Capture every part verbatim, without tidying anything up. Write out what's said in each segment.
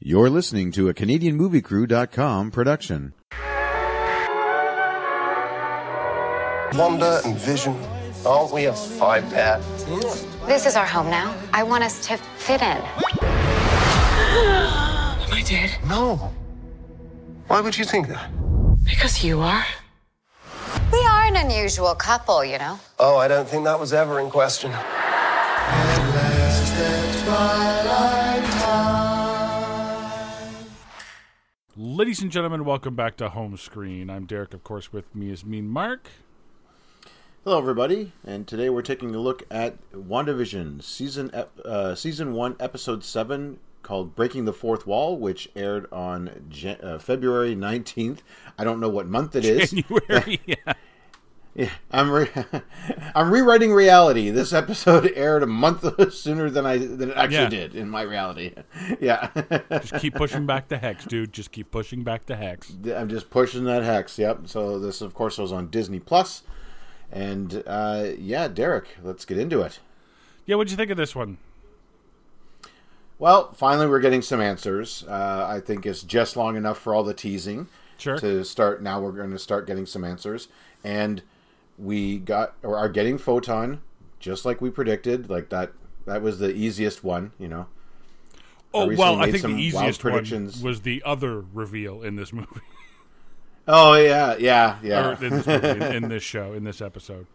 You're listening to a Canadian Movie Crew dot com production. Wanda and Vision, aren't we a five pair? This is our home now. I want us to fit in. Am I dead? No. Why would you think that? Because you are. We are an unusual couple, you know. Oh, I don't think that was ever in question. Ladies and gentlemen, welcome back to Home Screen. I'm Derek, of course, with me is Mean Mark. Hello, everybody, and today we're taking a look at WandaVision, Season uh, season one, Episode seven, called Breaking the Fourth Wall, which aired on Jan- uh, February nineteenth. I don't know what month it is. January, yeah. yeah I'm, re- I'm rewriting reality. This episode aired a month sooner than, I, than it actually yeah. did in my reality. Yeah. Just keep pushing back the hex, dude. Just keep pushing back the hex. I'm just pushing that hex, yep. So this, of course, was on Disney Plus. And, uh, yeah, Derek, let's get into it. Yeah, what'd you think of this one? Well, finally we're getting some answers. Uh, I think it's just long enough for all the teasing. Sure. To start, now we're going to start getting some answers. And we got, or are getting Photon, just like we predicted. Like, that that was the easiest one, you know. Oh, I well, I think the easiest one was the other reveal in this movie. Oh, yeah, yeah, yeah. Or in this movie, in this show, in this episode.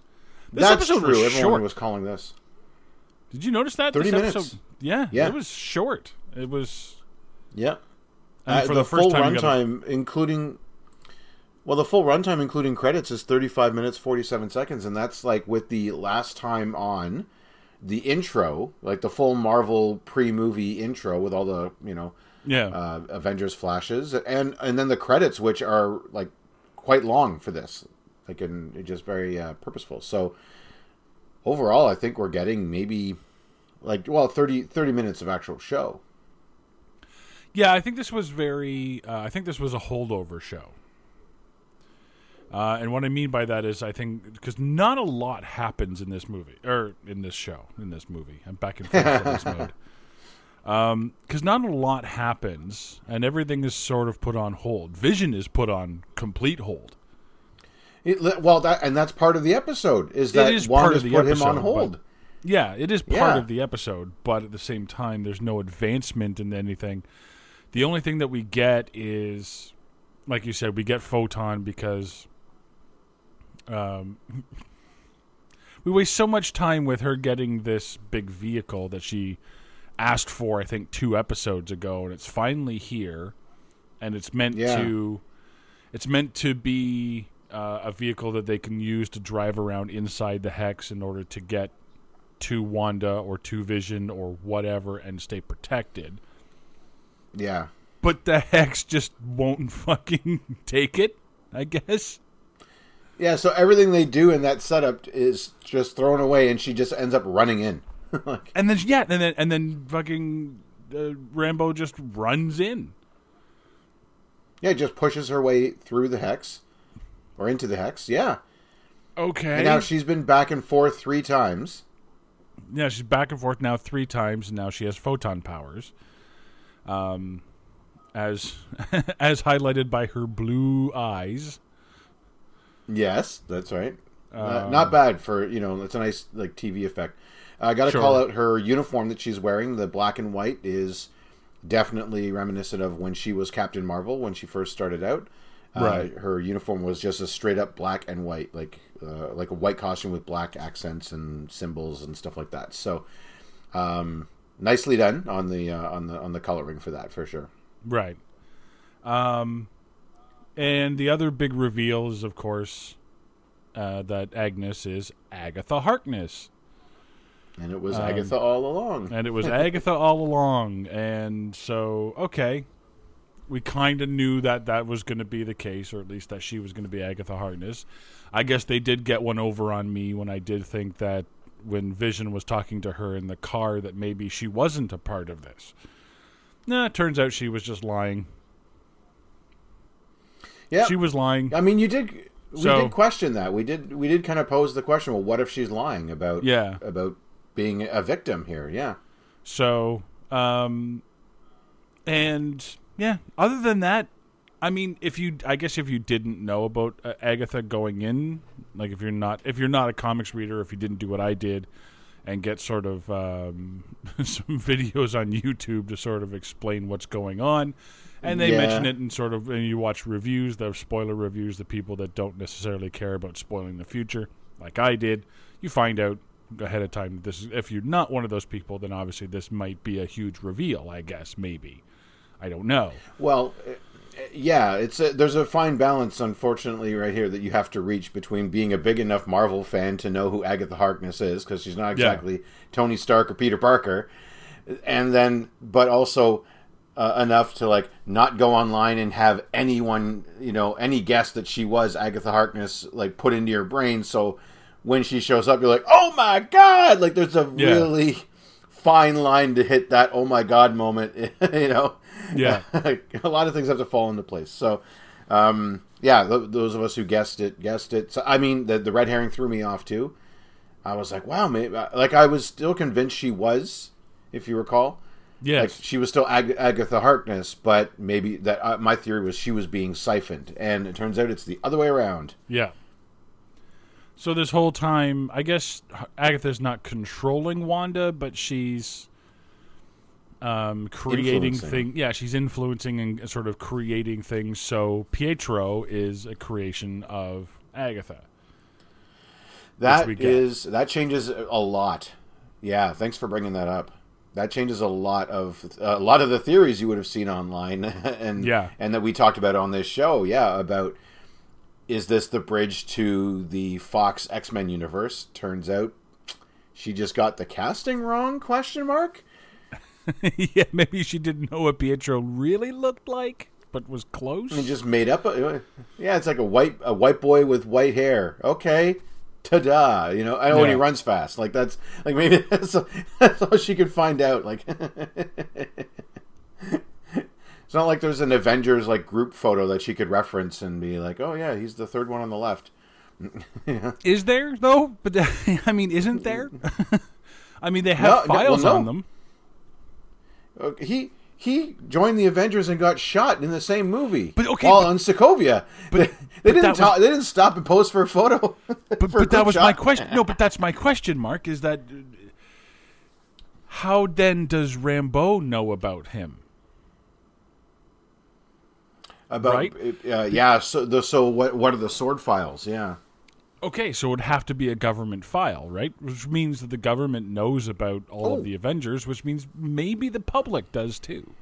This That's episode true. Was Everyone short. was calling this. Did you notice that? thirty this minutes. Episode, yeah, yeah, it was short. It was... Yeah. And uh, for the, the first full time... runtime, gotta... including... Well, the full runtime, including credits, is thirty-five minutes, forty-seven seconds, and that's, like, with the last time on, the intro, like, the full Marvel pre-movie intro with all the, you know... Yeah, uh, Avengers flashes, and and then the credits, which are like quite long for this, like and just very uh, purposeful. So overall, I think we're getting maybe like well thirty, thirty minutes of actual show. Yeah, I think this was very. Uh, I think this was a holdover show, uh, and what I mean by that is I think because not a lot happens in this movie or in this show in this movie. I'm back in focus mode. Um, because not a lot happens, and everything is sort of put on hold. Vision is put on complete hold. It, well, that, and that's part of the episode, is that is Wanda's put episode, him on hold. But, yeah, it is part yeah. of the episode, but at the same time, there's no advancement in anything. The only thing that we get is, like you said, we get Photon because... Um, we waste so much time with her getting this big vehicle that she... asked for, I think, two episodes ago, and it's finally here, and it's meant yeah. to, it's meant to be uh, a vehicle that they can use to drive around inside the hex in order to get to Wanda or to Vision or whatever and stay protected. Yeah, but the hex just won't fucking take it, I guess. Yeah, so everything they do in that setup is just thrown away, and she just ends up running in. and then yeah, and then and then fucking uh, Rambeau just runs in. Yeah, just pushes her way through the hex, or into the hex. Yeah. Okay. And now she's been back and forth three times. Yeah, she's back and forth now three times, and now she has photon powers, um, as as highlighted by her blue eyes. Yes, that's right. Um, uh, not bad for you know. It's a nice like T V effect. I got to sure. call out her uniform that she's wearing. The black and white is definitely reminiscent of when she was Captain Marvel when she first started out. Right. Uh, her uniform was just a straight up black and white, like uh, like a white costume with black accents and symbols and stuff like that. So, um, nicely done on the uh, on the on the coloring for that for sure. Right. Um, and the other big reveal is, of course, uh, that Agnes is Agatha Harkness. And it was um, Agatha all along. And it was Agatha all along. And so, okay. We kind of knew that that was going to be the case, or at least that she was going to be Agatha Harkness. I guess they did get one over on me when I did think that when Vision was talking to her in the car that maybe she wasn't a part of this. Nah, it turns out she was just lying. Yeah. She was lying. I mean, you did... We so, did question that. We did We did kind of pose the question, well, what if she's lying about... Yeah. About... being a victim here, yeah. So, um, And yeah, other than that, I mean, if you, I guess if you didn't know about uh, Agatha going in, like if you're not, if you're not a comics reader, if you didn't do what I did and get sort of um, some videos on YouTube to sort of explain what's going on, and they yeah. mention it in sort of, and you watch reviews, the spoiler reviews, the people that don't necessarily care about spoiling the future, like I did, you find out ahead of time. This is, if you're not one of those people, then obviously this might be a huge reveal. I guess maybe, I don't know. Well. It- Yeah, it's a, there's a fine balance, unfortunately, right here that you have to reach between being a big enough Marvel fan to know who Agatha Harkness is, because she's not exactly yeah. Tony Stark or Peter Parker, and then, but also uh, enough to like not go online and have anyone, you know, any guess that she was Agatha Harkness like put into your brain. So when she shows up, you're like, oh my god! Like there's a yeah. really fine line to hit that oh my god moment, you know. Yeah, a lot of things have to fall into place. So, um, yeah, th- those of us who guessed it, guessed it. So, I mean, the, the red herring threw me off too. I was like, wow, maybe. Like, I was still convinced she was, if you recall. Yes. Like, she was still Ag- Agatha Harkness, but maybe that uh, my theory was she was being siphoned, and it turns out it's the other way around. Yeah. So this whole time, I guess Agatha's not controlling Wanda, but she's. Um, creating things. Yeah, she's influencing and sort of creating things. So Pietro is a creation of Agatha. That is, that changes a lot. Yeah, thanks for bringing that up. That changes a lot of uh, a lot of the theories you would have seen online, and yeah. and that we talked about on this show. Yeah, about is this the bridge to the Fox X-Men universe? Turns out she just got the casting wrong? Question mark. Yeah, maybe she didn't know what Pietro really looked like, but was close. And just made up. A, yeah, it's like a white a white boy with white hair. Okay, ta-da! You know, I know yeah. when he runs fast. Like that's like maybe that's, that's all she could find out. Like, it's not like there's an Avengers like group photo that she could reference and be like, oh yeah, he's the third one on the left. Yeah. Is there though? But I mean, isn't there? I mean, they have no, files no, well, no. on them. He he joined the Avengers and got shot in the same movie, but, okay, while but, on Sokovia. But, they, they but didn't ta- was, they didn't stop and pose for a photo. But, for but a that was shot. my question. No, but that's my question, Mark. Is that how then does Rambeau know about him? About right? uh, yeah. So the, so what what are the S W O R D files? Yeah. Okay, so it would have to be a government file, right? Which means that the government knows about all oh. of the Avengers, which means maybe the public does too.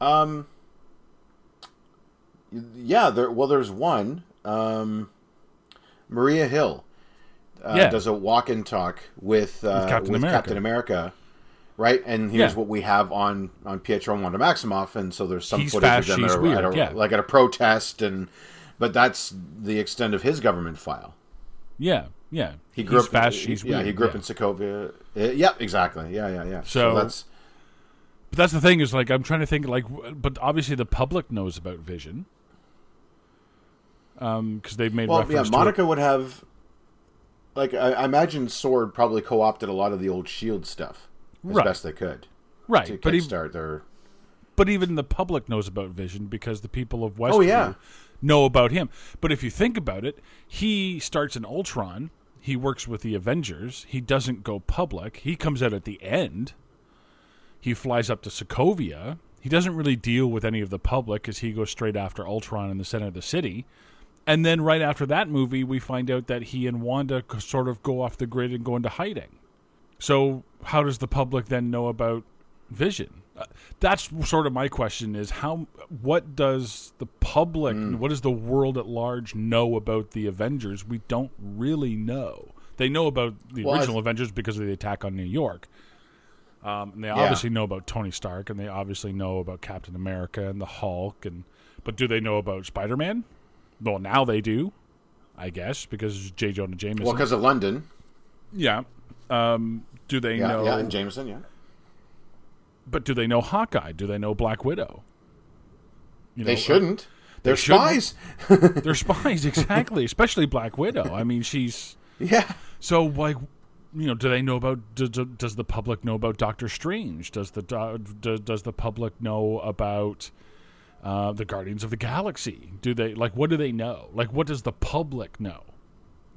Um, yeah, there, well, there's one. Um, Maria Hill uh, yeah. does a walk and talk with, uh, with, Captain, with America. Captain America, right? And here's yeah. what we have on, on Pietro and Wanda Maximoff, and so there's some He's footage fast, of them at a, at a, yeah. like at a protest and... But that's the extent of his government file. Yeah, yeah. He grew He's up fast, in, she's yeah, weird. He grew yeah. up in Sokovia. Yeah, exactly. Yeah, yeah, yeah. So, so that's... But that's the thing is, like, I'm trying to think, like... But obviously the public knows about Vision. Because um, they've made well, reference yeah, Monica to Monica would have... Like, I, I imagine S W O R D probably co-opted a lot of the old S H I E L D stuff. As right. best they could. Right. To but kickstart even, their... But even the public knows about Vision because the people of Westview... Oh, yeah. know about him. But if you think about it, he starts in Ultron, he works with the Avengers, he doesn't go public, he comes out at the end, he flies up to Sokovia, he doesn't really deal with any of the public because he goes straight after Ultron in the center of the city, and then right after that movie we find out that he and Wanda sort of go off the grid and go into hiding. So how does the public then know about Vision? Uh, that's sort of my question is how what does the public mm. what does the world at large know about the Avengers? We don't really know. They know about the well, original th- Avengers because of the attack on New York, um, and they yeah. obviously know about Tony Stark, and they obviously know about Captain America and the Hulk, and but do they know about Spider-Man? Well, now they do, I guess, because J. Jonah Jameson. Well, because of London. Yeah. Um, do they yeah, know? Yeah, and Jameson, yeah. But do they know Hawkeye? Do they know Black Widow? You know, they shouldn't. They're they spies. Shouldn't. They're spies, exactly. Especially Black Widow. I mean, she's... Yeah. So, like, you know, do they know about, do, do, does the public know about Doctor Strange? Does the do, does the public know about uh, the Guardians of the Galaxy? Do they, like, what do they know? Like, what does the public know?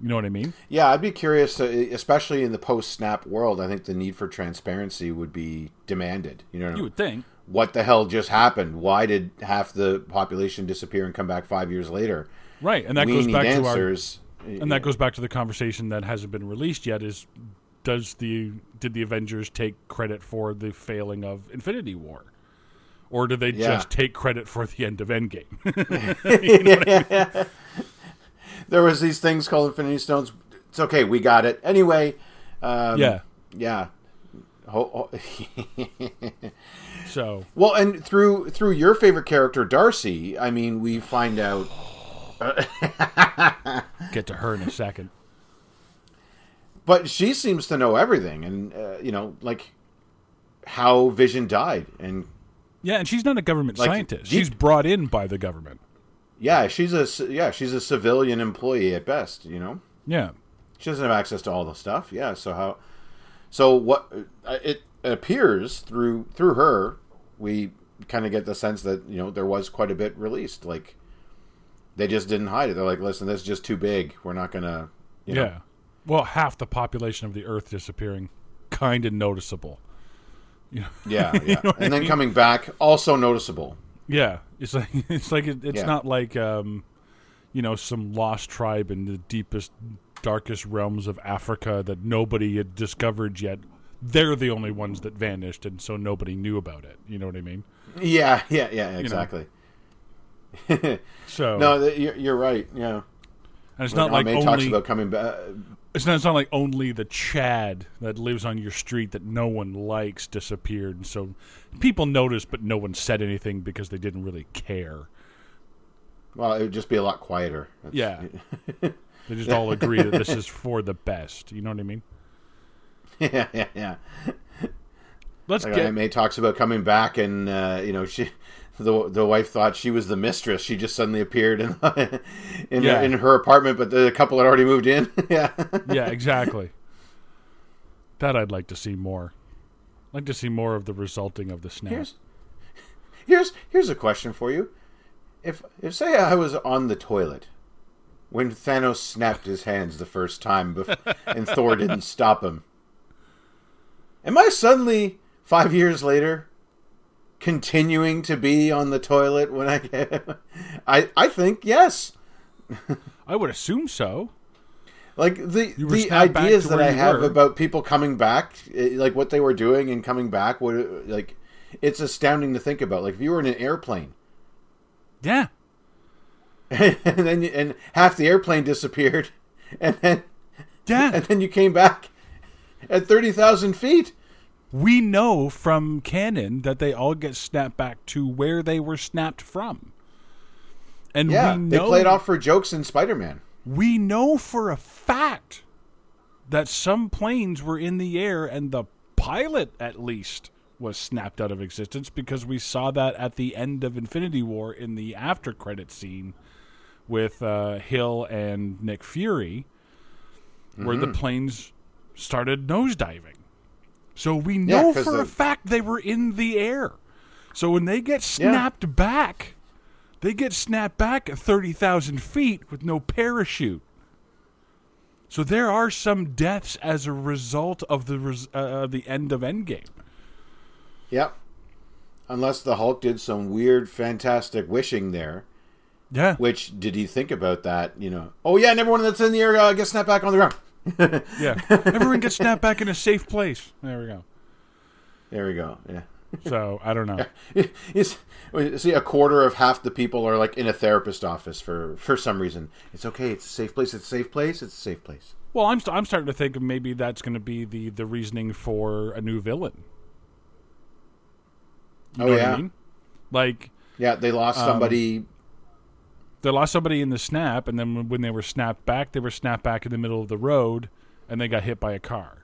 You know what I mean? Yeah, I'd be curious, to, especially in the post-Snap world, I think the need for transparency would be demanded. You know what I mean? You would think. What the hell just happened? Why did half the population disappear and come back five years later? Right, and that we goes back answers. to our, and that goes back to the conversation that hasn't been released yet. Is does the did the Avengers take credit for the failing of Infinity War, or do they yeah. just take credit for the end of Endgame? You know what I mean? There was these things called Infinity Stones. It's okay, we got it anyway. Um, yeah, yeah. Oh, oh. So well, and through through your favorite character, Darcy. I mean, we find out. Uh, Get to her in a second. But she seems to know everything, and uh, you know, like how Vision died, and yeah, and she's not a government like, scientist. She, she's brought in by the government. Yeah, she's a yeah, she's a civilian employee at best. You know. Yeah. She doesn't have access to all the stuff. Yeah. So how? So what it appears through through her, we kind of get the sense that, you know, there was quite a bit released. Like, they just didn't hide it. They're like, listen, this is just too big. We're not gonna. You know. Yeah. Well, half the population of the Earth disappearing, kind of noticeable. You know? Yeah, yeah. You know and I then mean? Coming back, also noticeable. Yeah, it's like it's like it, it's yeah. not like um, you know, some lost tribe in the deepest. Darkest realms of Africa that nobody had discovered yet. They're the only ones that vanished, and so nobody knew about it. You know what I mean? Yeah, yeah, yeah, exactly. You know? So no, you're, you're right. Yeah, and it's not like only talks about coming back. It's not. It's not like only the Chad that lives on your street that no one likes disappeared, and so people noticed, but no one said anything because they didn't really care. Well, it would just be a lot quieter. That's, yeah. They just all agree that this is for the best. You know what I mean? Yeah, yeah, yeah. Let's like get. M A talks about coming back, and uh, you know, she, the the wife thought she was the mistress. She just suddenly appeared in in, yeah. in her apartment, but the couple had already moved in. Yeah, yeah, exactly. That I'd like to see more. I'd like to see more of the resulting of the snap. Here's here's, here's a question for you. If if say I was on the toilet. When Thanos snapped his hands the first time before, and Thor didn't stop him. Am I suddenly, five years later, continuing to be on the toilet when I get... I, I think, yes. I would assume so. Like, the the ideas that I have were. About people coming back, like what they were doing and coming back, what, like it's astounding to think about. Like, if you were in an airplane. Yeah. And then you, and half the airplane disappeared, and then yeah. and then you came back at thirty thousand feet. We know from canon that they all get snapped back to where they were snapped from, and yeah, we know, they played off for jokes in Spider-Man. We know for a fact that some planes were in the air, and the pilot, at least, was snapped out of existence because we saw that at the end of Infinity War in the after credit scene. With uh, Hill and Nick Fury, where mm-hmm. the planes started nosediving. So we know yeah, for the... a fact they were in the air. So when they get snapped yeah. back, they get snapped back at thirty thousand feet with no parachute. So there are some deaths as a result of the res- uh, the end of Endgame. Yep. Unless the Hulk did some weird, fantastic wishing there. Yeah. Which, did he think about that, you know? Oh, yeah, and everyone that's in the air uh, gets snapped back on the ground. Yeah. Everyone gets snapped back in a safe place. There we go. There we go, yeah. So, I don't know. Yeah. See, a quarter of half the people are, like, in a therapist office for, for some reason. It's okay, it's a safe place, it's a safe place, it's a safe place. Well, I'm st- I'm starting to think maybe that's going to be the, the reasoning for a new villain. You know oh, yeah. What I mean? Like... Yeah, they lost um, somebody... They lost somebody in the snap, and then when they were snapped back, they were snapped back in the middle of the road, and they got hit by a car.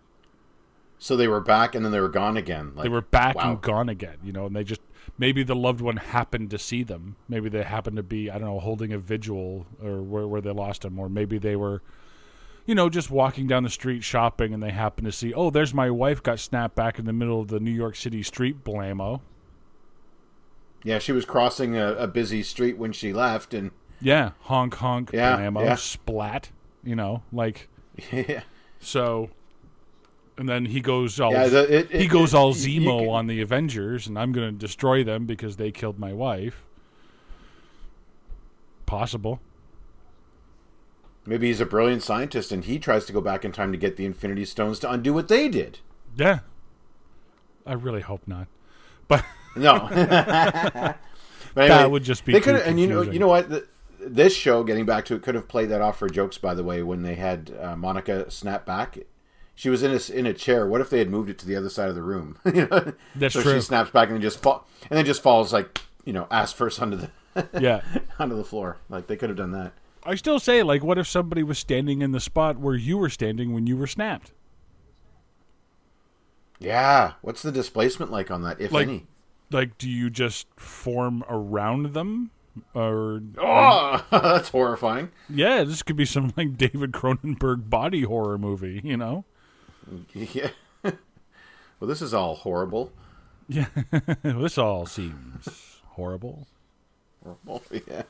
So they were back, and then they were gone again. Like, they were back wow. and gone again, you know, and they just, maybe the loved one happened to see them. Maybe they happened to be, I don't know, holding a vigil or where, where they lost them, or maybe they were, you know, just walking down the street shopping, and they happen to see, oh, there's my wife got snapped back in the middle of the New York City street blammo. Yeah, she was crossing a, a busy street when she left, and yeah, honk honk, yeah, blammo, yeah. Splat, you know, like yeah. So, and then he goes all yeah, the, it, he it, goes it, all Zemo can... on the Avengers, and I'm going to destroy them because they killed my wife. Possible. Maybe he's a brilliant scientist, and he tries to go back in time to get the Infinity Stones to undo what they did. Yeah, I really hope not. But no, but anyway, that would just be. They could, and you know, you know what? The, this show, getting back to it, could have played that off for jokes. By the way, when they had uh, Monica snap back, she was in a in a chair. What if they had moved it to the other side of the room? That's so true. She snaps back and then just fall, and then just falls like you know, ass first under the yeah onto the floor. Like they could have done that. I still say, like, what if somebody was standing in the spot where you were standing when you were snapped? Yeah. What's the displacement like on that, if like, any? Like, do you just form around them? Or oh, or, that's horrifying. Yeah, this could be some, like, David Cronenberg body horror movie, you know? Yeah. Well, this is all horrible. Yeah. This all seems horrible. Horrible, yeah.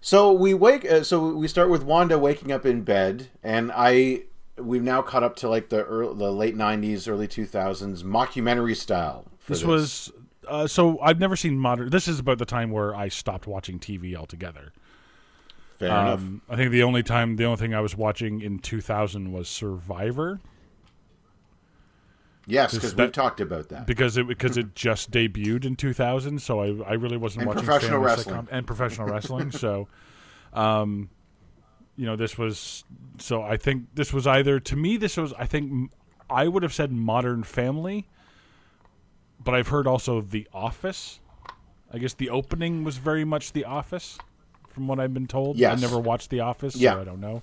So we wake. Uh, so we start with Wanda waking up in bed, and I we've now caught up to like the early, the late nineties, early two thousands mockumentary style. This, this was uh, so I've never seen modern. This is about the time where I stopped watching T V altogether. Fair um, enough. I think the only time, the only thing I was watching in two thousand was Survivor. Yes, because we've talked about that. Because it because it just debuted in two thousand, so I, I really wasn't and watching professional wrestling sitcom, and professional wrestling. So, um, you know, this was so I think this was either to me this was I think I would have said Modern Family, but I've heard also The Office. I guess the opening was very much The Office, from what I've been told. Yes. I never watched The Office, yeah. So I don't know.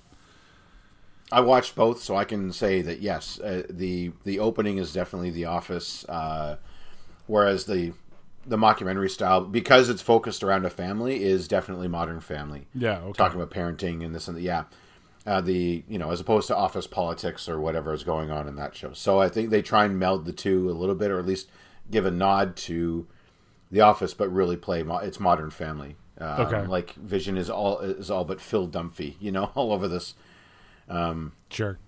I watched both, so I can say that yes, uh, the the opening is definitely The Office, uh, whereas the the mockumentary style, because it's focused around a family, is definitely Modern Family. Yeah, okay. Talking about parenting and this and that. Yeah, uh, the you know as opposed to office politics or whatever is going on in that show. So I think they try and meld the two a little bit, or at least give a nod to The Office, but really play mo- it's Modern Family. Uh, okay, like Vision is all is all but Phil Dunphy, you know, all over this. Um, sure.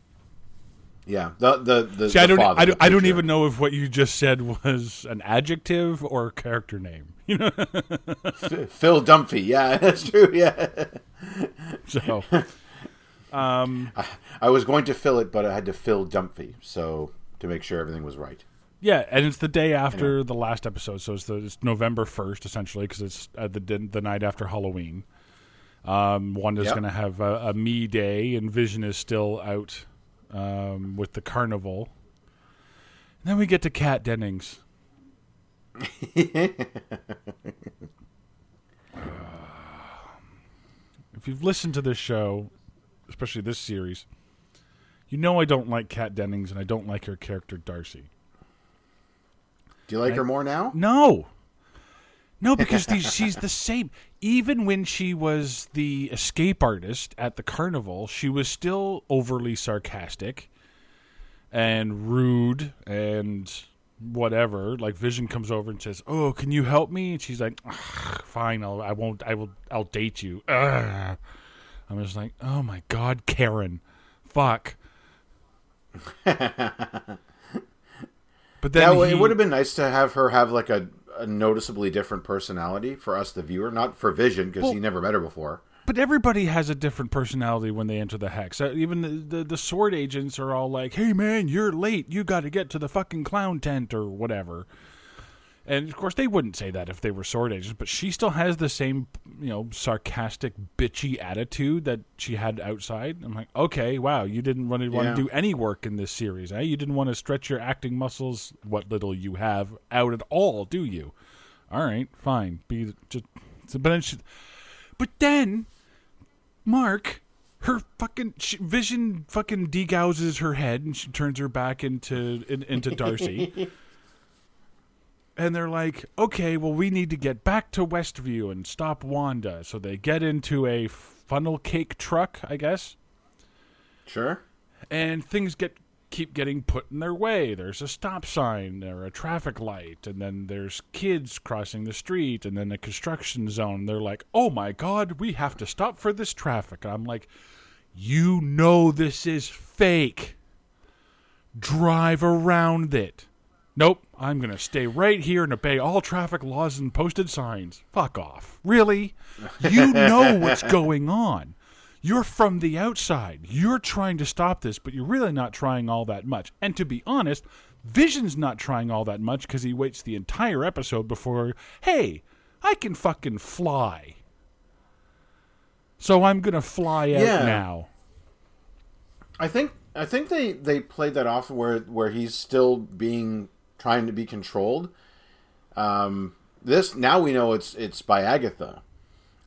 Yeah. The the the. See, I don't. Father, I don't, I don't even know if what you just said was an adjective or a character name. You know, Phil Dunphy. Yeah, that's true. Yeah. So, um, I, I was going to fill it, but I had to fill Dunphy, so to make sure everything was right. Yeah, and it's the day after anyway. The last episode, so it's, the, it's November first essentially, because it's uh, the the night after Halloween. Um, Wanda's yep. going to have a, a me day, and Vision is still out um, with the carnival. And then we get to Kat Dennings. uh, if you've listened to this show, especially this series, you know I don't like Kat Dennings, and I don't like her character, Darcy. Do you like I, her more now? No. No, because these, she's the same. Even when she was the escape artist at the carnival, she was still overly sarcastic and rude and whatever. Like Vision comes over and says, "Oh, can you help me?" And she's like, "Fine, I'll, I won't. I will. I'll date you." Ugh. I'm just like, "Oh my God, Karen, fuck." But then yeah, well, he, it would have been nice to have her have like a. a noticeably different personality for us, the viewer, not for Vision, because well, he never met her before. But everybody has a different personality when they enter the Hex. Even the, the, the S W O R D agents are all like, "Hey, man, you're late. You got to get to the fucking clown tent," or whatever. And, of course, they wouldn't say that if they were S W O R D agents, but she still has the same, you know, sarcastic, bitchy attitude that she had outside. I'm like, okay, wow, you didn't really want yeah. to do any work in this series, eh? You didn't want to stretch your acting muscles, what little you have, out at all, do you? All right, fine. Be just, but, then she, but then, Mark, her fucking she, Vision fucking degouses her head and she turns her back into in, into Darcy. and they're like, okay, well, we need to get back to Westview and stop Wanda. So they get into a funnel cake truck, I guess. Sure. And things get keep getting put in their way. There's a stop sign or a traffic light, and then there's kids crossing the street, and then a construction zone. They're like, oh my God, we have to stop for this traffic. And I'm like, you know this is fake. Drive around it. Nope, I'm going to stay right here and obey all traffic laws and posted signs. Fuck off. Really? You know what's going on. You're from the outside. You're trying to stop this, but you're really not trying all that much. And to be honest, Vision's not trying all that much because he waits the entire episode before, hey, I can fucking fly. So I'm going to fly out yeah. now. I think I think they, they played that off where, where he's still being... trying to be controlled. Um, this now we know it's it's by Agatha,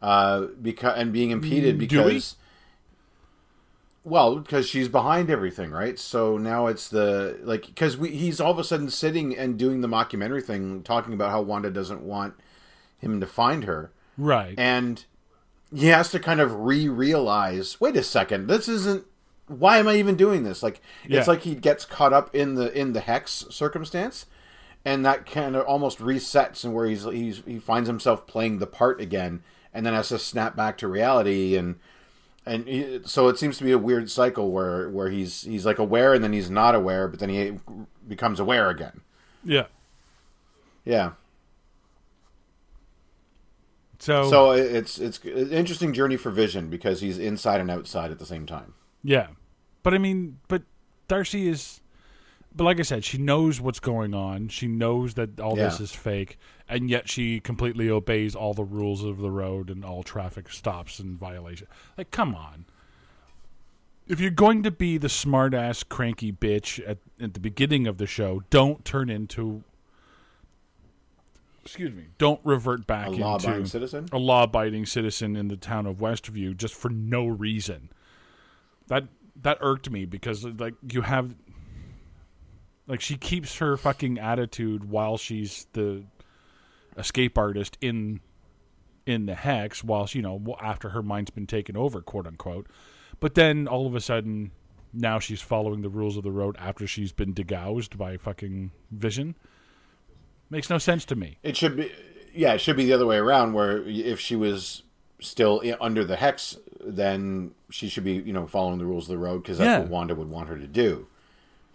uh, because and being impeded because, we? well, because she's behind everything, right? So now it's the like because we he's all of a sudden sitting and doing the mockumentary thing, talking about how Wanda doesn't want him to find her, right? And he has to kind of re-realize. Wait a second, this isn't. Why am I even doing this? Like yeah. it's like he gets caught up in the in the hex circumstance, and that kind of almost resets and where he's, he's he finds himself playing the part again, and then has to snap back to reality, and and he, so it seems to be a weird cycle where where he's he's like aware and then he's not aware, but then he becomes aware again. Yeah, yeah. So so it's it's an interesting journey for Vision because he's inside and outside at the same time. Yeah. But I mean, but Darcy is, but like I said, she knows what's going on. She knows that all yeah. this is fake, and yet she completely obeys all the rules of the road and all traffic stops and violation. Like, come on. If you're going to be the smart-ass, cranky bitch at, at the beginning of the show, don't turn into, excuse me, don't revert back a into law-abiding citizen? a law-abiding citizen in the town of Westview just for no reason. That that irked me because, like, you have... Like, she keeps her fucking attitude while she's the escape artist in in the hex, while, she, you know, after her mind's been taken over, quote-unquote. But then, all of a sudden, now she's following the rules of the road after she's been degoused by fucking Vision. Makes no sense to me. It should be... Yeah, it should be the other way around, where if she was... still under the hex, then she should be, you know, following the rules of the road because that's yeah. what Wanda would want her to do.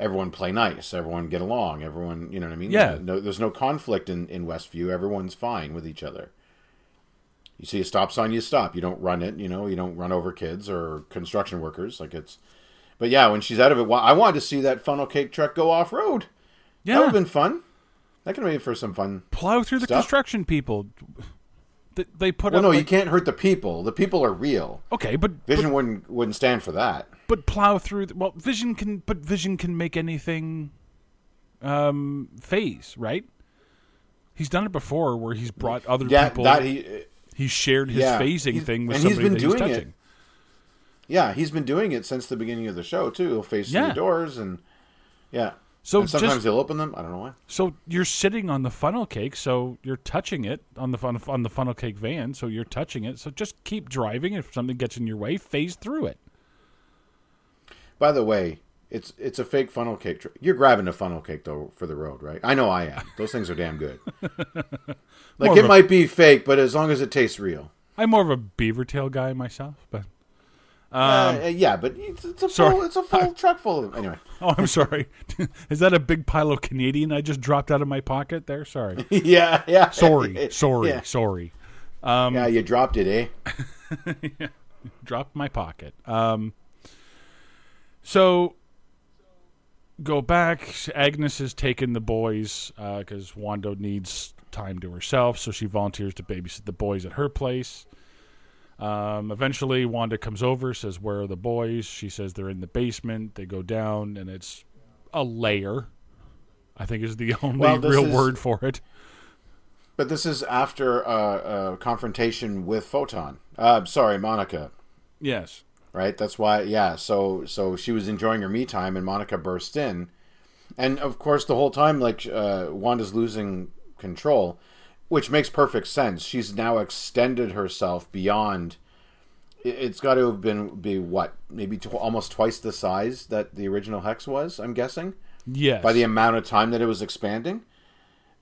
Everyone play nice. Everyone get along. Everyone, you know what I mean? Yeah. No, there's no conflict in, in Westview. Everyone's fine with each other. You see a stop sign, you stop. You don't run it, you know, you don't run over kids or construction workers. Like it's, but yeah, when she's out of it, I wanted to see that funnel cake truck go off road. Yeah. That would have been fun. That could have made for some fun. Plow through stuff. The construction people. They put well, up, no, like, you can't hurt the people. The people are real. Okay, but Vision but, wouldn't wouldn't stand for that. But plow through. The, well, Vision can, but Vision can make anything um, phase, right? He's done it before, where he's brought other yeah, people. That he he shared his yeah, phasing thing with and somebody he's been that doing he's touching. It. Yeah, he's been doing it since the beginning of the show too. He'll phase yeah. through the doors and yeah. So and sometimes just, they'll open them. I don't know why. So you're sitting on the funnel cake, so you're touching it on the fun, on the funnel cake van, so you're touching it. So just keep driving. If something gets in your way, phase through it. By the way, it's it's a fake funnel cake. Tr- you're grabbing a funnel cake, though, for the road, right? I know I am. Those things are damn good. Like, more it a, might be fake, but as long as it tastes real. I'm more of a beaver tail guy myself, but... Um, uh, yeah, but it's, it's a sorry. full, it's a full truck full of them. Anyway. Oh, I'm sorry. Is that a big pile of Canadian I just dropped out of my pocket there? Sorry. yeah, yeah. Sorry, sorry, yeah. sorry. Um, yeah, you dropped it, eh? yeah. Dropped my pocket. Um, so, go back. Agnes has taken the boys because uh, Wanda needs time to herself, so she volunteers to babysit the boys at her place. Um, eventually Wanda comes over, says, where are the boys? She says they're in the basement. They go down, and it's a lair, I think is the only well, real is, word for it. But this is after a uh, uh, confrontation with Photon. Uh, sorry, Monica. Yes. Right? That's why, yeah. So, so she was enjoying her me time, and Monica burst in. And, of course, the whole time, like, uh, Wanda's losing control, which makes perfect sense. She's now extended herself beyond. It's got to have been be what maybe tw- almost twice the size that the original Hex was. I'm guessing. Yes. By the amount of time that it was expanding,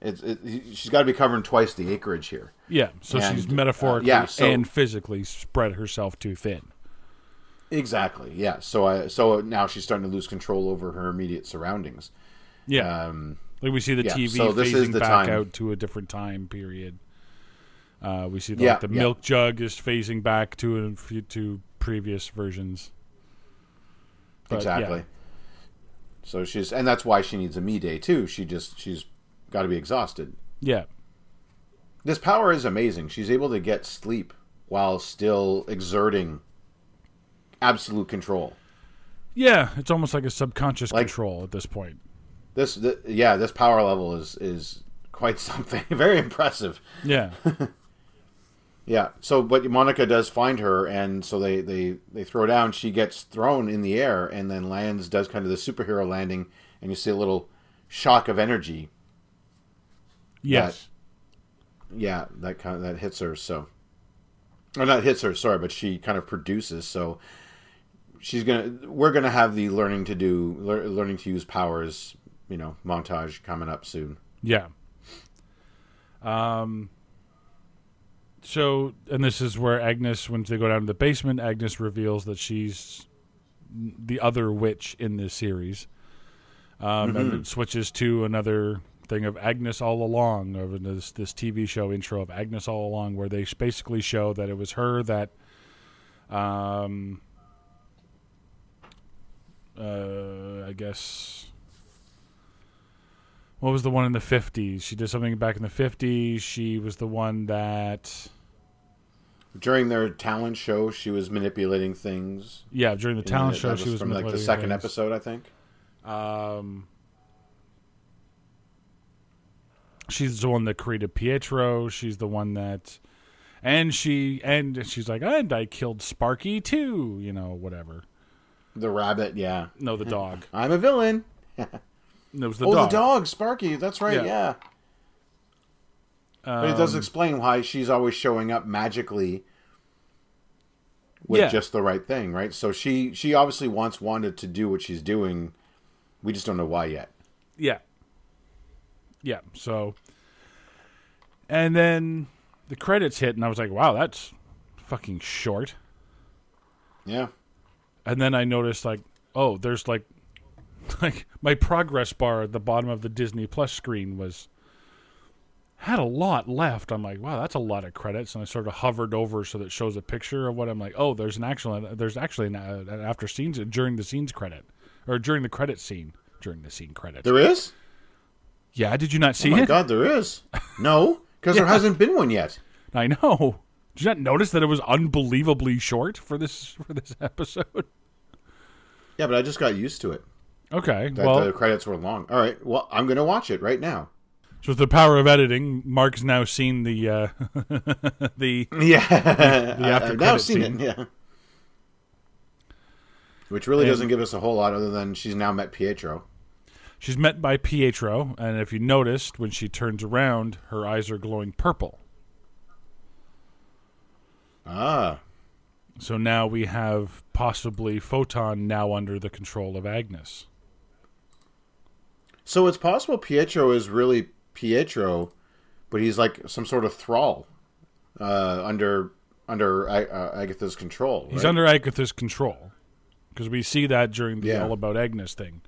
it's it, she's got to be covering twice the acreage here. Yeah. So and, she's metaphorically uh, yeah, so, and physically spread herself too thin. Exactly. Yeah. So I so now she's starting to lose control over her immediate surroundings. Yeah. Um, like we see the yeah, T V so phasing the back time. out to a different time period. Uh, we see the, yeah, like the yeah. milk jug is phasing back to to previous versions. But, exactly. Yeah. So she's, and that's why she needs a me day too. She just she's got to be exhausted. Yeah. This power is amazing. She's able to get sleep while still exerting absolute control. Yeah, it's almost like a subconscious like, control at this point. This, th- yeah, this power level is is quite something. Very impressive. Yeah. Yeah. So, but Monica does find her, and so they, they, they throw down. She gets thrown in the air, and then lands, does kind of the superhero landing, and you see a little shock of energy. Yes. That, yeah, that kind of, that hits her. So, or not hits her. Sorry, but she kind of produces. So, she's gonna. We're gonna have the learning to do, le- learning to use powers. You know, montage coming up soon. Yeah. Um. So, and this is where Agnes, when they go down to the basement, Agnes reveals that she's the other witch in this series. Um, mm-hmm. And it switches to another thing of Agnes all along, of this, this T V show intro of Agnes all along, where they basically show that it was her that, um, uh, I guess. What was the one in the fifties? She did something back in the fifties. She was the one that... During their talent show, she was manipulating things. Yeah, during the talent show, she was manipulating things. From like the second episode, I think. Um, she's the one that created Pietro. She's the one that... And, she, and she's like, and I killed Sparky too. You know, whatever. The rabbit, yeah. No, the dog. I'm a villain. It was the oh, dog. the dog, Sparky. That's right, yeah. yeah. Um, but it does explain why she's always showing up magically with yeah. just the right thing, right? So she, she obviously wants Wanda to do what she's doing. We just don't know why yet. Yeah. Yeah, so... And then the credits hit, and I was like, wow, that's fucking short. Yeah. And then I noticed, like, oh, there's, like, Like, my progress bar at the bottom of the Disney Plus screen was had a lot left. I'm like, wow, that's a lot of credits. And I sort of hovered over so that it shows a picture of what I'm like, oh, there's an actual, there's actually an, an after scenes, during the scenes credit. Or during the credit scene. During the scene credit. There is? Yeah, did you not see it? Oh, my it? God, there is. No, because yeah. there hasn't been one yet. I know. Did you not notice that it was unbelievably short for this for this episode? Yeah, but I just got used to it. Okay, that, well... The credits were long. All right, well, I'm going to watch it right now. So with the power of editing, Mark's now seen the... Uh, the yeah, the, the after I've now seen scene. it, yeah. Which really and, doesn't give us a whole lot other than she's now met Pietro. She's met by Pietro, and if you noticed, when she turns around, her eyes are glowing purple. Ah. So now we have possibly Photon now under the control of Agnes. So it's possible Pietro is really Pietro, but he's like some sort of thrall uh, under under uh, Agatha's control. Right? He's under Agatha's control because we see that during the yeah. All About Agnes thing,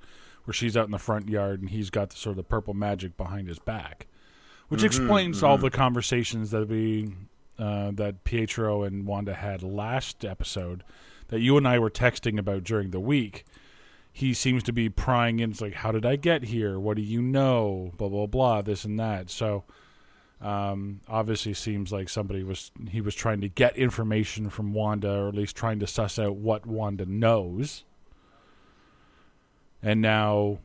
where she's out in the front yard and he's got the sort of the purple magic behind his back, which mm-hmm, explains mm-hmm. all the conversations that we uh, that Pietro and Wanda had last episode that you and I were texting about during the week. He seems to be prying in. It's like, how did I get here? What do you know? Blah, blah, blah, this and that. So um, obviously seems like somebody was, he was trying to get information from Wanda, or at least trying to suss out what Wanda knows. And now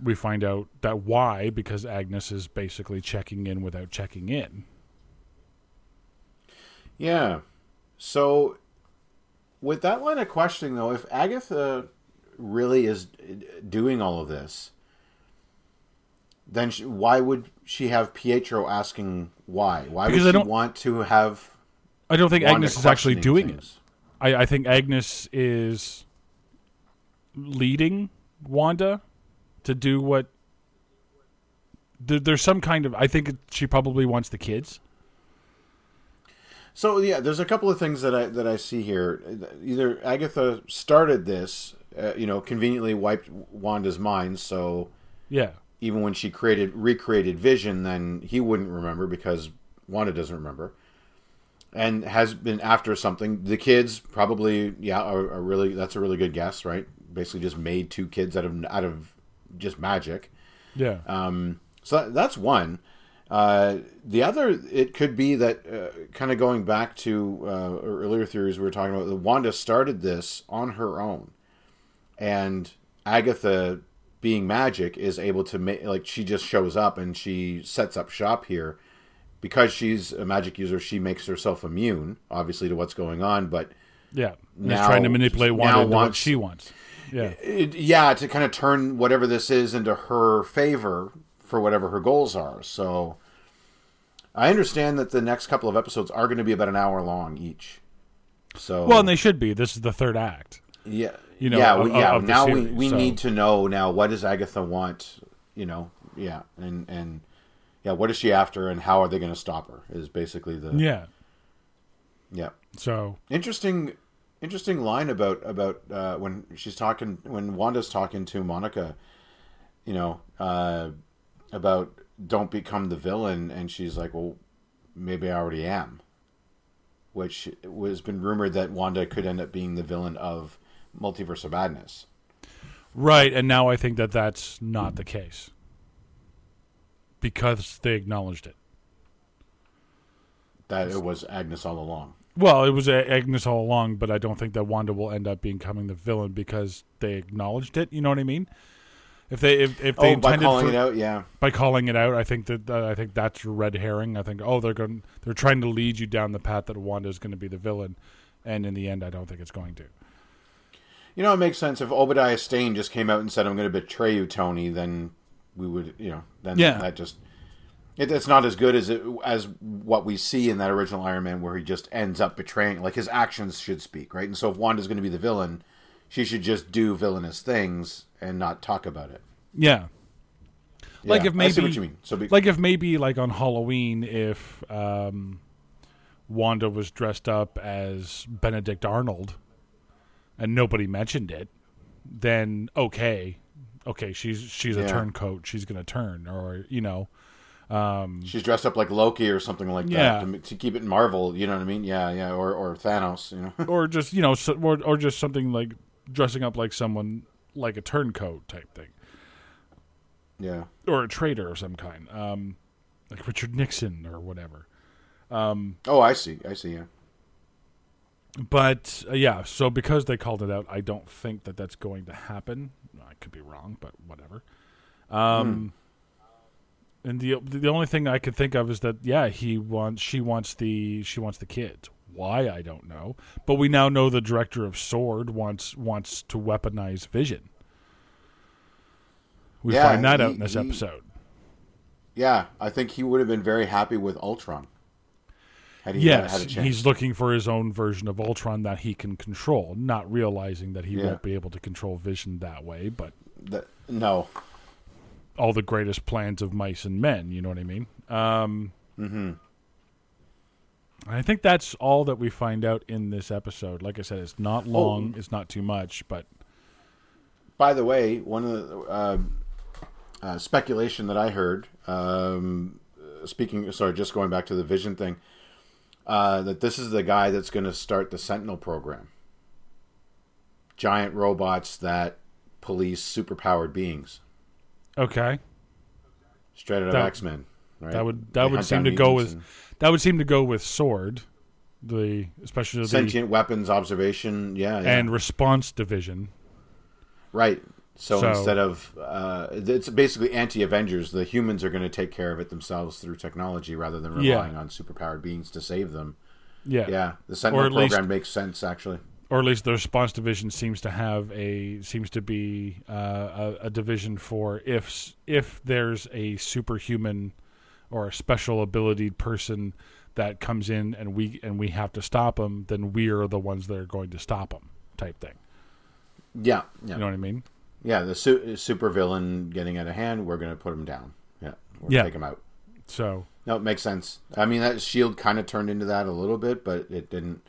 we find out that why, because Agnes is basically checking in without checking in. Yeah. So... With that line of questioning, though, if Agatha really is doing all of this, then she, why would she have Pietro asking why? Why because would she want to have... I don't think Wanda Agnes is actually doing things. it. I, I think Agnes is leading Wanda to do what... There, there's some kind of... I think she probably wants the kids. So, yeah, there's a couple of things that I that I see here. Either Agatha started this, uh, you know, conveniently wiped Wanda's mind, so... Yeah. Even when she created recreated Vision, then he wouldn't remember because Wanda doesn't remember. And has been after something. The kids probably, yeah, are, are really... That's a really good guess, right? Basically just made two kids out of out of just magic. Yeah. Um, so that, that's one. Uh, the other, it could be that, uh, kind of going back to uh, earlier theories we were talking about, that Wanda started this on her own. And Agatha... being magic is able to make, like, she just shows up and she sets up shop here because she's a magic user. She makes herself immune, obviously, to what's going on, but yeah, now, is trying to manipulate Wanda into wants, what she wants. Yeah, it, yeah, to kind of turn whatever this is into her favor for whatever her goals are. So I understand that the next couple of episodes are going to be about an hour long each. So well, and they should be. This is the third act. Yeah. You know, yeah, we, of, yeah. Of now series, we, we so. need to know now what does Agatha want, you know, yeah, and and yeah, what is she after, and how are they going to stop her? Is basically the yeah, yeah. So interesting, interesting line about about uh, when she's talking when Wanda's talking to Monica, you know, uh, about don't become the villain, and she's like, well, maybe I already am, which has been rumored that Wanda could end up being the villain of Multiverse of Madness, right? And now I think that that's not the case because they acknowledged it, that it was Agnes all along. Well, it was Agnes all along, but I don't think that Wanda will end up becoming the villain because they acknowledged it. You know what I mean? If they if, if they oh, by calling for, it out, yeah, by calling it out, I think that uh, I think that's red herring. I think oh they're going they're trying to lead you down the path that Wanda is going to be the villain, and in the end, I don't think it's going to. You know, it makes sense. If Obadiah Stane just came out and said, I'm going to betray you, Tony, then we would, you know, then yeah. that just... It, it's not as good as it, as what we see in that original Iron Man where he just ends up betraying... Like, his actions should speak, right? And so if Wanda's going to be the villain, she should just do villainous things and not talk about it. Yeah. yeah. Like if maybe... I see what you mean. So be- like if maybe, like, on Halloween, if um, Wanda was dressed up as Benedict Arnold... and nobody mentioned it, then okay, okay, she's she's yeah. a turncoat. She's going to turn, or you know, um, she's dressed up like Loki or something like yeah. that to, to keep it Marvel. You know what I mean? Yeah, yeah. Or or Thanos, you know, or just you know, so, or or just something like dressing up like someone like a turncoat type thing. Yeah, or a traitor of some kind, um, like Richard Nixon or whatever. Um, oh, I see. I see. Yeah. But, uh, yeah, so because they called it out, I don't think that that's going to happen. I could be wrong, but whatever. Um, mm. And the the only thing I could think of is that, yeah, he wants, she wants the she wants the kids. Why, I don't know. But we now know the director of S W O R D wants wants to weaponize Vision. We yeah, find that he, out in this he, episode. Yeah, I think he would have been very happy with Ultron. He yes, he's looking for his own version of Ultron that he can control, not realizing that he yeah. won't be able to control Vision that way, but... The, no. All the greatest plans of mice and men, you know what I mean? Um, mm-hmm. I think that's all that we find out in this episode. Like I said, it's not long, oh. it's not too much, but... By the way, one of the uh, uh, speculation that I heard, um, speaking, sorry, just going back to the Vision thing, Uh, that this is the guy that's going to start the Sentinel program. Giant robots that police superpowered beings. Okay. Straight out that, of X-Men. Right? That would that they would seem to go with and, that would seem to go with S W O R D, the especially the sentient weapons observation, yeah, yeah. and response division. Right. So, so instead of uh, it's basically anti-Avengers. The humans are going to take care of it themselves through technology rather than relying yeah. on superpowered beings to save them. Yeah, yeah. The Sentinel program least, makes sense actually, or at least the response division seems to have a seems to be uh, a, a division for if if there's a superhuman or a special ability person that comes in and we and we have to stop them, then we are the ones that are going to stop them, type thing. Yeah, yeah. You know what I mean? Yeah, the su- super villain getting out of hand, we're going to put him down. Yeah, we're yeah. take him out. So no, it makes sense. I mean, that S H I E L D kind of turned into that a little bit, but it didn't.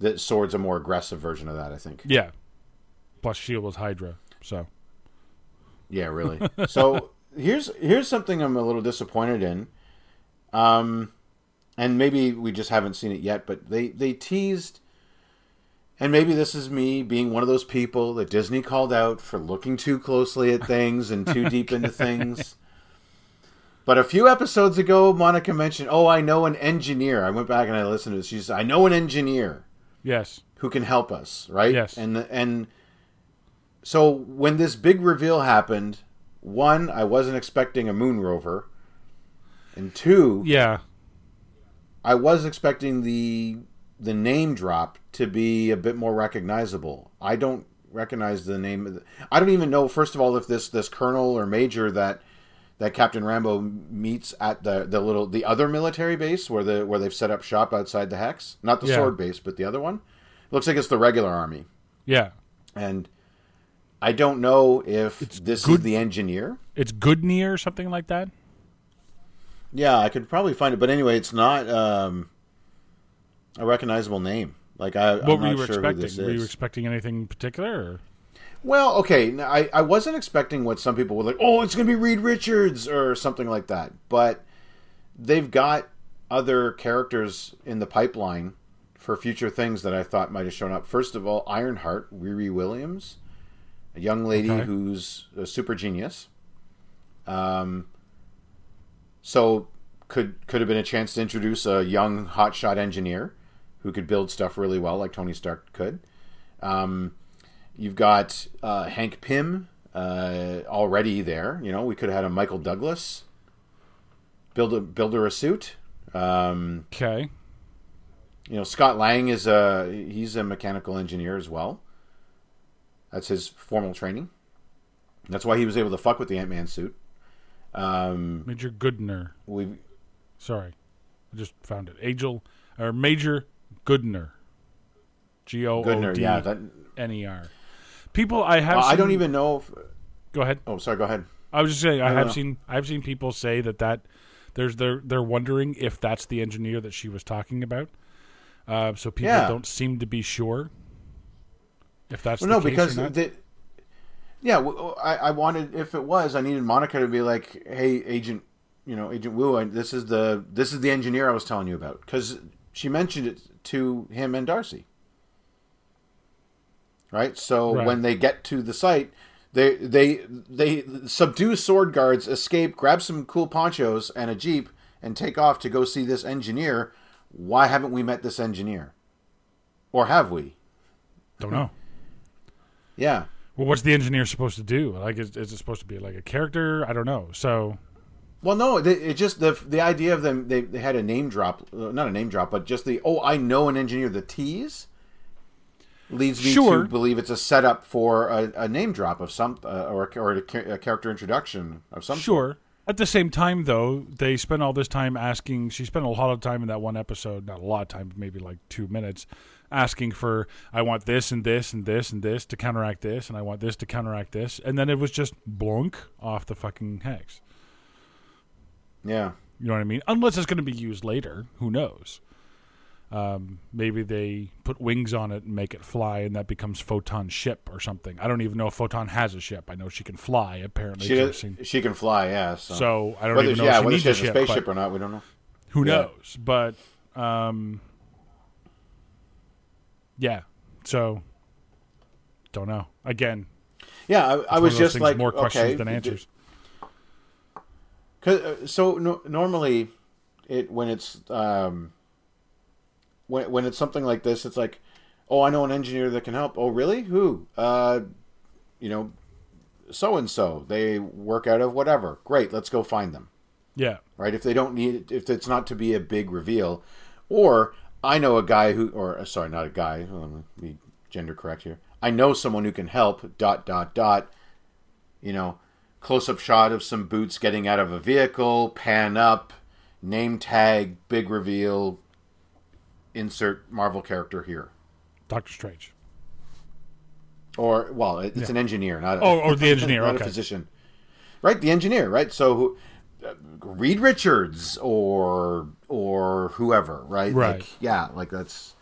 That S W O R D's a more aggressive version of that, I think. Yeah. Plus S H I E L D was Hydra, so. Yeah, really. So here's here's something I'm a little disappointed in. Um, and maybe we just haven't seen it yet, but they, they teased, and maybe this is me being one of those people that Disney called out for looking too closely at things and too deep into things. But a few episodes ago, Monica mentioned, oh, I know an engineer. I went back and I listened to it. She said, I know an engineer. Yes. Who can help us, right? Yes. And and so when this big reveal happened, one, I wasn't expecting a moon rover. And two, yeah, I was expecting the the name drop to be a bit more recognizable. I don't recognize the name of the, I don't even know, first of all, if this, this colonel or major that that Captain Rambeau meets at the, the little the other military base where the where they've set up shop outside the Hex. Not the yeah. S W O R D base, but the other one. It looks like it's the regular army. Yeah. And I don't know if it's this good, is the engineer. It's Goodnear or something like that? Yeah, I could probably find it. But anyway, it's not um, a recognizable name. Like I, what I'm were not you sure expecting? Who this is. Were you expecting anything particular? Or? Well, okay, now, I, I wasn't expecting what some people were like, oh, it's going to be Reed Richards or something like that. But they've got other characters in the pipeline for future things that I thought might have shown up. First of all, Ironheart, Riri Williams, a young lady okay. who's a super genius. Um, so could could have been a chance to introduce a young hotshot engineer who could build stuff really well like Tony Stark could. Um You've got uh, Hank Pym uh, already there. You know, we could have had a Michael Douglas build a, build her a suit. Um, okay. You know, Scott Lang is a he's a mechanical engineer as well. That's his formal training. That's why he was able to fuck with the Ant-Man suit. Um, Major Goodner. We sorry, I just found it. Agel or Major Goodner. G O O D N E R. People, I have. Uh, seen... I don't even know. If... Go ahead. Oh, sorry. Go ahead. I was just saying. I, I have know. seen. I've seen people say that that there's they're they're wondering if that's the engineer that she was talking about. Uh, so people yeah. don't seem to be sure if that's well, the no case because or not. The, yeah. Well, I, I wanted if it was I needed Monica to be like, hey, Agent, you know, Agent Woo, I, this is the this is the engineer I was telling you about because she mentioned it to him and Darcy. Right, so right. when they get to the site, they they they subdue S W O R D guards, escape, grab some cool ponchos and a jeep, and take off to go see this engineer. Why haven't we met this engineer, or have we? Don't know. Yeah. Well, what's the engineer supposed to do? Like, is, is it supposed to be like a character? I don't know. So. Well, no, it, it just the the idea of them. They they had a name drop, not a name drop, but just the oh, I know an engineer. The tease. Leads me sure. to believe it's a setup for a, a name drop of some, uh, or, or a, a character introduction of some. Sure. Sort. At the same time, though, they spent all this time asking. She spent a lot of time in that one episode, not a lot of time, maybe like two minutes, asking for, I want this and this and this and this to counteract this, and I want this to counteract this. And then it was just blunk off the fucking Hex. Yeah. You know what I mean? Unless it's going to be used later. Who knows? Um, maybe they put wings on it and make it fly, and that becomes Photon's ship or something. I don't even know if Photon has a ship. I know she can fly, apparently. She, does, seen... she can fly, yeah. So, so I don't whether, even know yeah, if she needs she a, ship, a spaceship or not, we don't know. Who yeah. knows? But, um, yeah. So, don't know. Again. Yeah, I, I was just like, more questions okay, than answers. Cause, uh, so, no, normally, it when it's... Um, When when it's something like this, it's like, oh, I know an engineer that can help. Oh, really? Who? Uh, you know, so-and-so. They work out of whatever. Great, let's go find them. Yeah. Right? If they don't need, if it's not to be a big reveal. Or, I know a guy who, or sorry, not a guy. Let me gender correct here. I know someone who can help, dot, dot, dot. You know, close-up shot of some boots getting out of a vehicle, pan up, name tag, big reveal, insert Marvel character here. Doctor Strange. Or, well, it's yeah. an engineer, not a, oh, or the engineer, not okay. a physician. Right, the engineer, right? So, uh, Reed Richards or or whoever, right? Right. Like, yeah, like that's...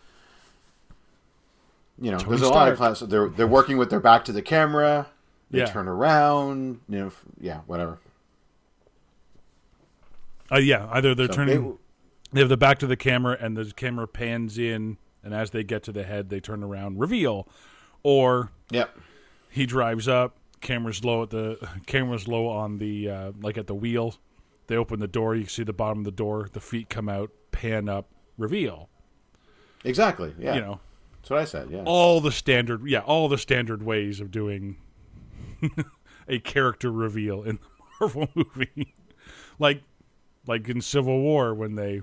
You know, Tony there's a Stark. lot of classes. They're, they're working with their back to the camera. They yeah. turn around. You know, yeah, whatever. Uh, yeah, either they're so turning... They, they have the back to the camera, and the camera pans in, and as they get to the head, they turn around, reveal. Or yep. he drives up, camera's low at the camera's low on the uh, like at the wheel. They open the door, you can see the bottom of the door, the feet come out, pan up, reveal. Exactly. Yeah. You know. That's what I said, yeah. All the standard yeah, all the standard ways of doing a character reveal in the Marvel movie. like like in Civil War when they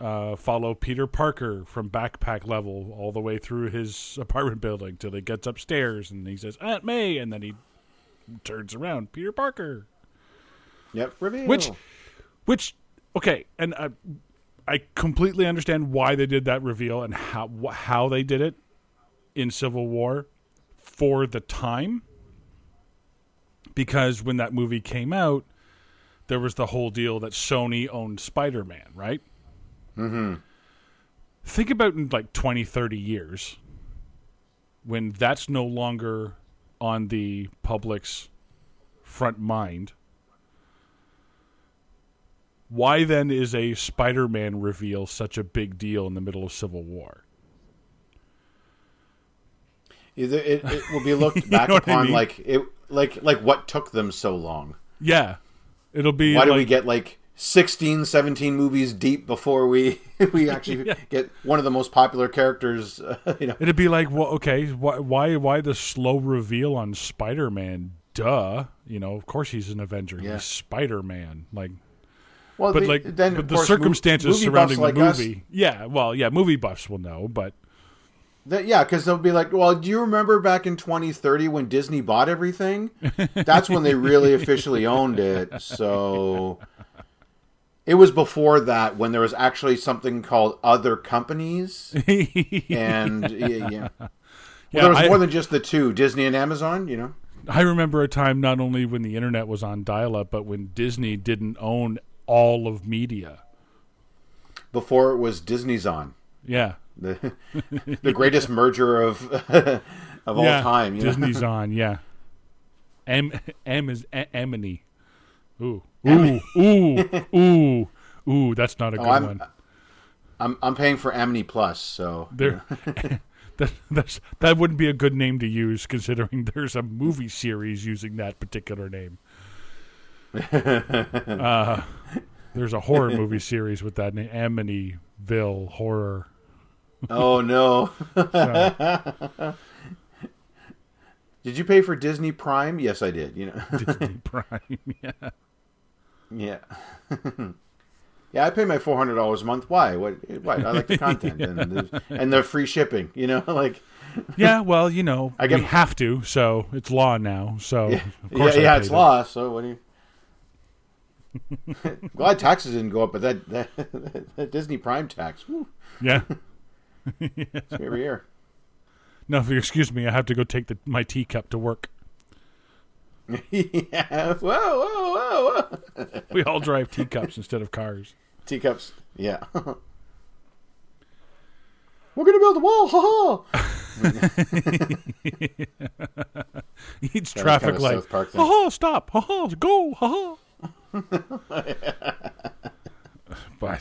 Uh, follow Peter Parker from backpack level all the way through his apartment building till he gets upstairs and he says, Aunt May, and then he turns around, Peter Parker. Yep, reveal. Which, which, okay, and I, I completely understand why they did that reveal and how how they did it in Civil War for the time. Because when that movie came out, there was the whole deal that Sony owned Spider-Man, right? Mm-hmm. Think about in like twenty, thirty years when that's no longer on the public's front mind. Why then is a Spider-Man reveal such a big deal in the middle of Civil War? Either it, it will be looked back you know upon I mean? like it, like like what took them so long. Yeah, it'll be. Why like, do we get like? sixteen, seventeen movies deep before we we actually yeah. get one of the most popular characters. Uh, you know, it'd be like, well, okay, why, why, why the slow reveal on Spider-Man? Duh, you know, of course he's an Avenger. Yeah. He's Spider-Man. Like, well, but the, like, then but the course, circumstances movie surrounding the like movie. Us, yeah, well, yeah, movie buffs will know, but that, yeah, because they'll be like, well, do you remember back in twenty thirty when Disney bought everything? That's when they really officially owned it. So. It was before that when there was actually something called other companies, and yeah, yeah. yeah. Well, there was I, more than just the two, Disney and Amazon. You know, I remember a time not only when the internet was on dial-up, but when Disney didn't own all of media. Before it was Disney's on. Yeah, the, the greatest merger of of all yeah, time. You Disney's know? on. Yeah, M M is Amity. Ooh. Ooh, ooh, ooh, ooh! That's not a good oh, I'm, one. I'm I'm paying for Amity Plus, so there, that that's, that wouldn't be a good name to use, considering there's a movie series using that particular name. uh, there's a horror movie series with that name, Amityville Horror. Oh no! So. Did you pay for Disney Prime? Yes, I did. You know, Disney Prime, yeah. Yeah, yeah. I pay my four hundred dollars a month. Why? What? Why? I like the content yeah. and the, and the free shipping. You know, like. Yeah, well, you know, I get, we have to. So it's law now. So yeah, of course yeah, yeah it's it. law. So what do you? Glad taxes didn't go up, but that that, that Disney Prime tax. Woo. Yeah. yeah. It's every year. No, if you excuse me, I have to go take the, my teacup to work. yeah. Whoa, whoa, whoa, whoa. We all drive teacups instead of cars. Teacups, yeah. We're going to build a wall, ha-ha! Each yeah, traffic light. Ha-ha, stop! Ha-ha, go! Ha-ha! But,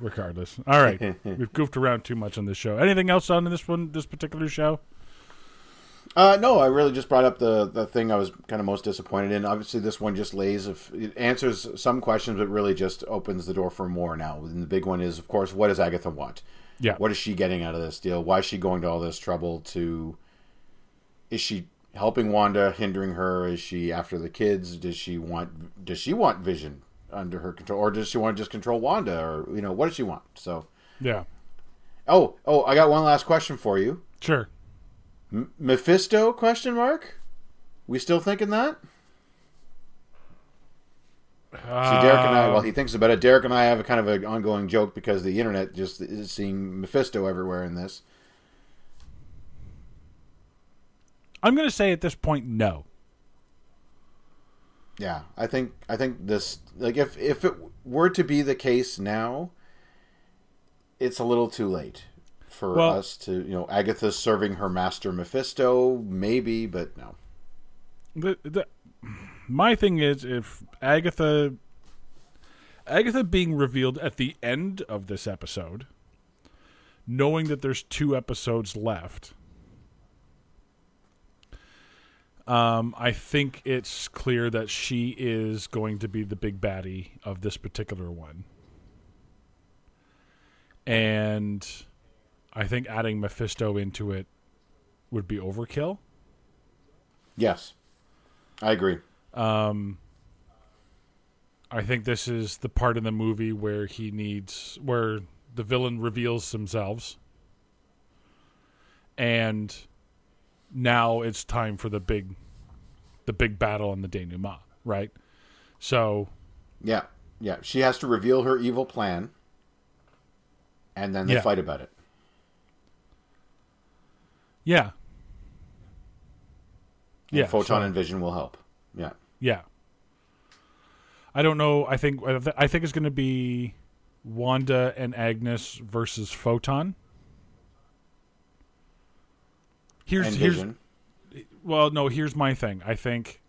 regardless. All right. We've goofed around too much on this show. Anything else on this one, this particular show? Uh, no, I really just brought up the, the thing I was kind of most disappointed in. Obviously, this one just lays, if, it answers some questions, but really just opens the door for more now. And the big one is, of course, what does Agatha want? Yeah. What is she getting out of this deal? Why is she going to all this trouble to... Is she helping Wanda, hindering her? Is she after the kids? Does she want Does she want Vision under her control? Or does she want to just control Wanda? Or, you know, what does she want? So... Yeah. Oh, oh, I got one last question for you. Sure. M- Mephisto, question mark? We still thinking that? Uh, See, Derek and I, while he thinks about it, Derek and I have a kind of an ongoing joke because the internet just is seeing Mephisto everywhere in this. I'm going to say at this point, no. Yeah, I think I think this, like, if if it were to be the case now, it's a little too late for well, us to, you know, Agatha serving her master Mephisto, maybe, but no. The the my thing is if Agatha Agatha being revealed at the end of this episode, knowing that there's two episodes left. Um, I think it's clear that she is going to be the big baddie of this particular one. And I think adding Mephisto into it would be overkill. Yes. I agree. Um, I think this is the part in the movie where he needs, where the villain reveals themselves. And now it's time for the big the big battle on the denouement, right? So yeah, yeah. She has to reveal her evil plan and then they yeah. fight about it. Yeah. And yeah. Photon so, and Vision will help. Yeah. Yeah. I don't know. I think I think it's going to be Wanda and Agnes versus Photon. Here's, and Vision. Here's, well, no, here's my thing. I think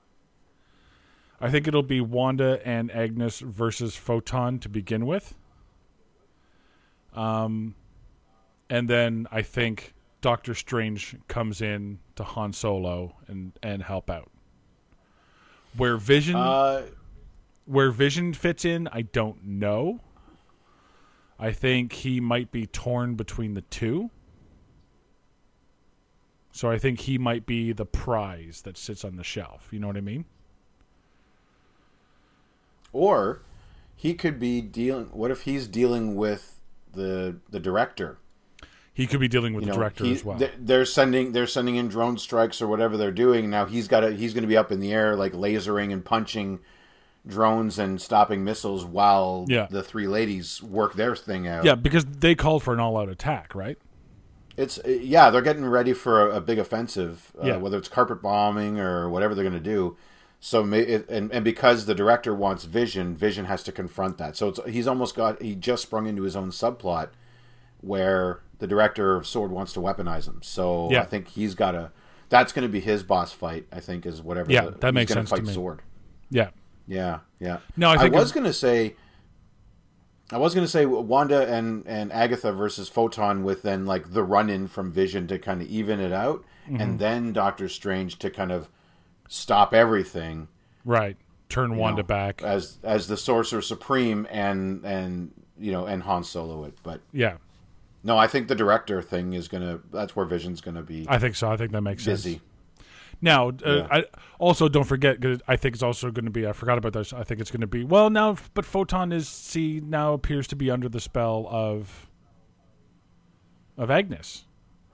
I think it'll be Wanda and Agnes versus Photon to begin with. Um, and then I think Doctor Strange comes in to Han Solo and, and help out. Where Vision uh, where Vision fits in, I don't know. I think he might be torn between the two. So I think he might be the prize that sits on the shelf. You know what I mean? Or he could be dealing... What if he's dealing with the the director? He could be dealing with you the know, director he, as well. They're sending they're sending in drone strikes or whatever they're doing. Now he's got to, he's going to be up in the air like lasering and punching drones and stopping missiles while yeah. the three ladies work their thing out. Yeah, because they called for an all-out attack, right? It's yeah, they're getting ready for a, a big offensive, uh, yeah. whether it's carpet bombing or whatever they're going to do. So, it, and and because the director wants Vision, Vision has to confront that. So it's, he's almost got he just sprung into his own subplot where the director of S W O R D wants to weaponize him. So yeah. I think he's got to. That's going to be his boss fight. I think is whatever. Yeah, the, that makes sense to me. S W O R D. Yeah, yeah, yeah. No, I, think I was going to say. I was going to say Wanda and, and Agatha versus Photon with then like the run-in from Vision to kind of even it out, mm-hmm. and then Doctor Strange to kind of stop everything. Right. Turn Wanda know, back. As as the Sorcerer Supreme and, and you know, and Han Solo it. But yeah. No, I think the director thing is going to, that's where Vision's going to be. I think so. I think that makes busy. Sense. Now, uh, yeah. I also don't forget, 'cause I think it's also going to be, I forgot about this, I think it's going to be, well, now, but Photon is, see, now appears to be under the spell of of Agnes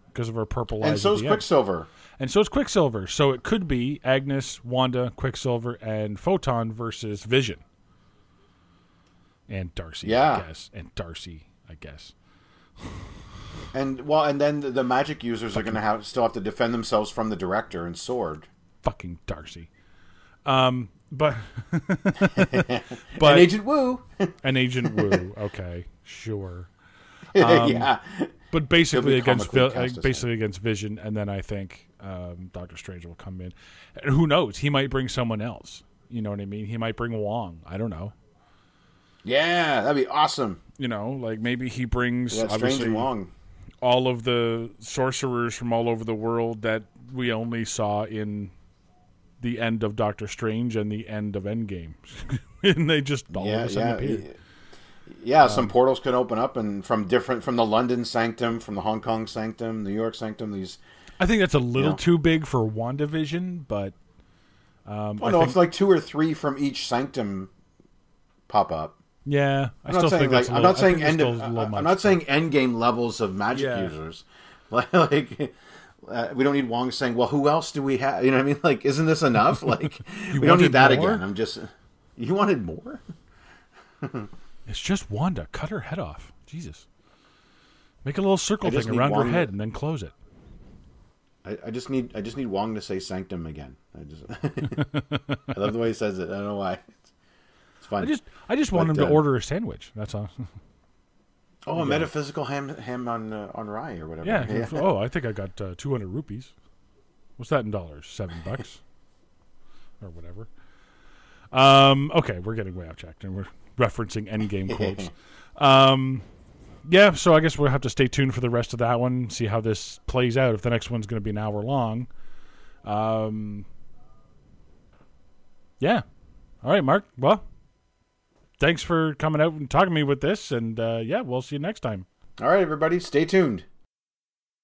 because of her purple eyes. And so is Quicksilver. And so is Quicksilver. So it could be Agnes, Wanda, Quicksilver, and Photon versus Vision. And Darcy, yeah. I guess. And Darcy, I guess. And well, and then the, the magic users fucking are going to have still have to defend themselves from the director and S W O R D. Fucking Darcy, um, but but and Agent Woo, an Agent Woo. Okay, sure, um, yeah. But basically against vi- basically hand. against Vision, and then I think um, Doctor Strange will come in. And who knows? He might bring someone else. You know what I mean? He might bring Wong. I don't know. Yeah, that'd be awesome. You know, like maybe he brings yeah, Strange and Wong. All of the sorcerers from all over the world that we only saw in the end of Doctor Strange and the end of Endgame. And they just all yeah, of a sudden yeah. appeared. Yeah, um, some portals can open up and from different from the London Sanctum, from the Hong Kong Sanctum, New York Sanctum, these I think that's a little you know. too big for WandaVision, but um well, I no, think... if like two or three from each sanctum pop up. Yeah, I I'm still think that's I'm not saying end. I'm not saying endgame levels of magic yeah. users, like, like Uh, we don't need Wong saying, well, who else do we have? You know what I mean? Like, isn't this enough? Like, we don't need that more? Again. I'm just, you wanted more? It's just Wanda. Cut her head off. Jesus. Make a little circle thing around Wong her head to... and then close it. I, I just need I just need Wong to say sanctum again. I just I love the way he says it. I don't know why. It's, it's fun. I just I just want but, him to uh, order a sandwich. That's all. Oh, a metaphysical ham ham on uh, on rye or whatever. Yeah. yeah. Oh, I think I got uh, two hundred rupees. What's that in dollars? Seven bucks, or whatever. Um. Okay, we're getting way off track, and we're referencing Endgame quotes. um. Yeah. So I guess we'll have to stay tuned for the rest of that one. See how this plays out. If the next one's going to be an hour long. Um. Yeah. All right, Mark. Well. Thanks for coming out and talking to me with this, and uh, yeah, we'll see you next time. All right, everybody, stay tuned.